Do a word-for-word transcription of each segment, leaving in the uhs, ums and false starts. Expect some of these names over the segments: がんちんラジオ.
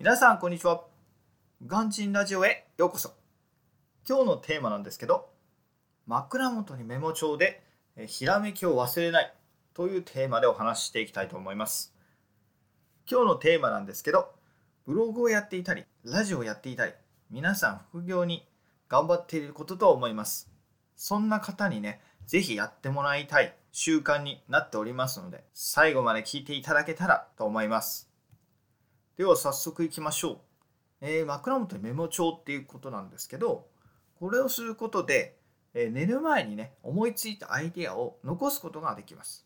皆さんこんにちは。がんちんラジオへようこそ。今日のテーマなんですけど、枕元にメモ帳でひらめきを忘れないというテーマでお話ししていきたいと思います。今日のテーマなんですけど、ブログをやっていたりラジオをやっていたり、皆さん副業に頑張っていることと思います。そんな方にね、ぜひやってもらいたい習慣になっておりますので、最後まで聞いていただけたらと思います。では早速いきましょう。えー、枕元にメモ帳っていうことなんですけど、これをすることで、えー、寝る前にね、思いついたアイデアを残すことができます。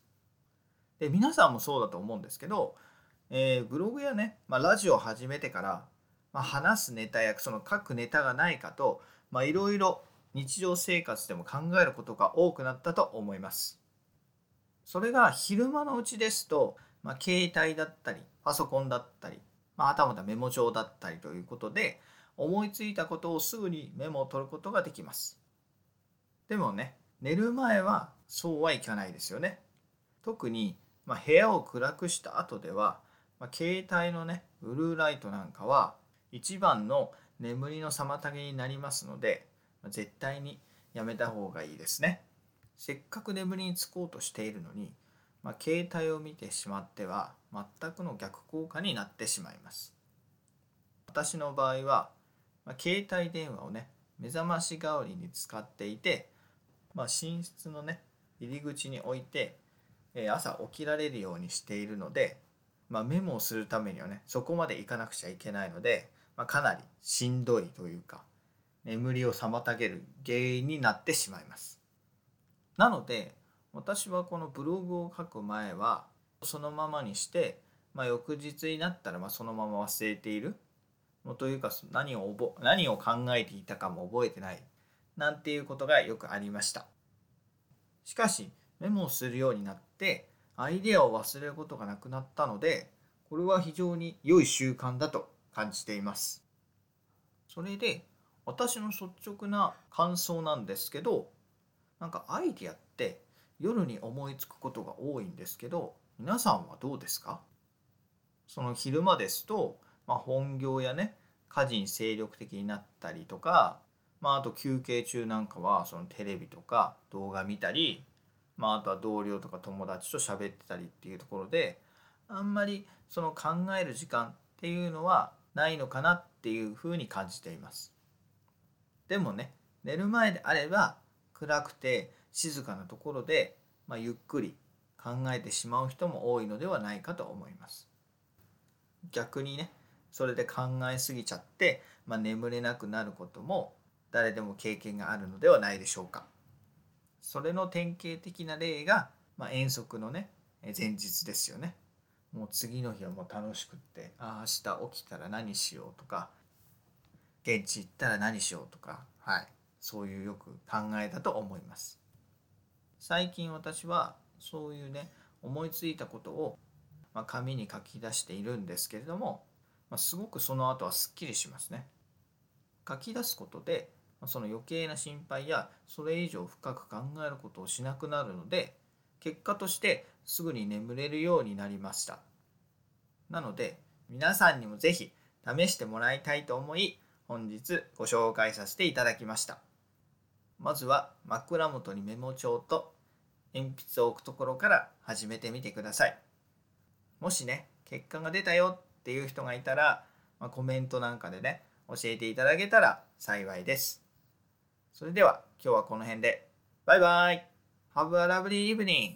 で、皆さんもそうだと思うんですけど、えー、ブログやね、まあ、ラジオを始めてから、まあ、話すネタやその書くネタがないかと、いろいろ日常生活でも考えることが多くなったと思います。それが昼間のうちですと、まあ、携帯だったりパソコンだったり、まあ、はたまたメモ帳だったりということで、思いついたことをすぐにメモを取ることができます。でもね、寝る前はそうはいかないですよね。特に、まあ、部屋を暗くした後では、まあ、携帯のね、ブルーライトなんかは一番の眠りの妨げになりますので、絶対にやめた方がいいですね。せっかく眠りにつこうとしているのに、まあ、携帯を見てしまっては全くの逆効果になってしまいます。私の場合は、まあ、携帯電話をね、目覚まし代わりに使っていて、まあ、寝室のね、入り口に置いて、えー、朝起きられるようにしているので、まあ、メモをするためにはね、そこまで行かなくちゃいけないので、まあ、かなりしんどいというか、眠りを妨げる原因になってしまいます。なので、私はこのブログを書く前はそのままにして、まあ、翌日になったらまあそのまま忘れているというか、何を覚、何を考えていたかも覚えてないなんていうことがよくありました。しかし、メモをするようになってアイデアを忘れることがなくなったので、これは非常に良い習慣だと感じています。それで、私の率直な感想なんですけど、なんかアイディアって夜に思いつくことが多いんですけど、皆さんはどうですか？その昼間ですと、まあ、本業やね、家事に精力的になったりとか、まあ、あと休憩中なんかはそのテレビとか動画見たり、まあ、あとは同僚とか友達と喋ってたりっていうところで、あんまりその考える時間っていうのはないのかなっていうふうに感じています。でもね、寝る前であれば暗くて静かなところで、まあ、ゆっくり考えてしまう人も多いのではないかと思います。逆にね、それで考えすぎちゃって、まあ、眠れなくなることも誰でも経験があるのではないでしょうか。それの典型的な例が、まあ、遠足のね、前日ですよね。もう次の日はもう楽しくって、ああ明日起きたら何しようとか、現地行ったら何しようとか、はい、そういうよく考えだと思います。最近私はそういうね、思いついたことを、まあ、紙に書き出しているんですけれども、まあ、すごくその後はすっきりしますね。書き出すことで、まあ、その余計な心配やそれ以上深く考えることをしなくなるので、結果としてすぐに眠れるようになりました。なので皆さんにもぜひ試してもらいたいと思い、本日ご紹介させていただきました。まずは枕元にメモ帳と鉛筆を置くところから始めてみてください。もしね、結果が出たよっていう人がいたら、まあ、コメントなんかでね、教えていただけたら幸いです。それでは今日はこの辺で。バイバイ。Have a lovely evening.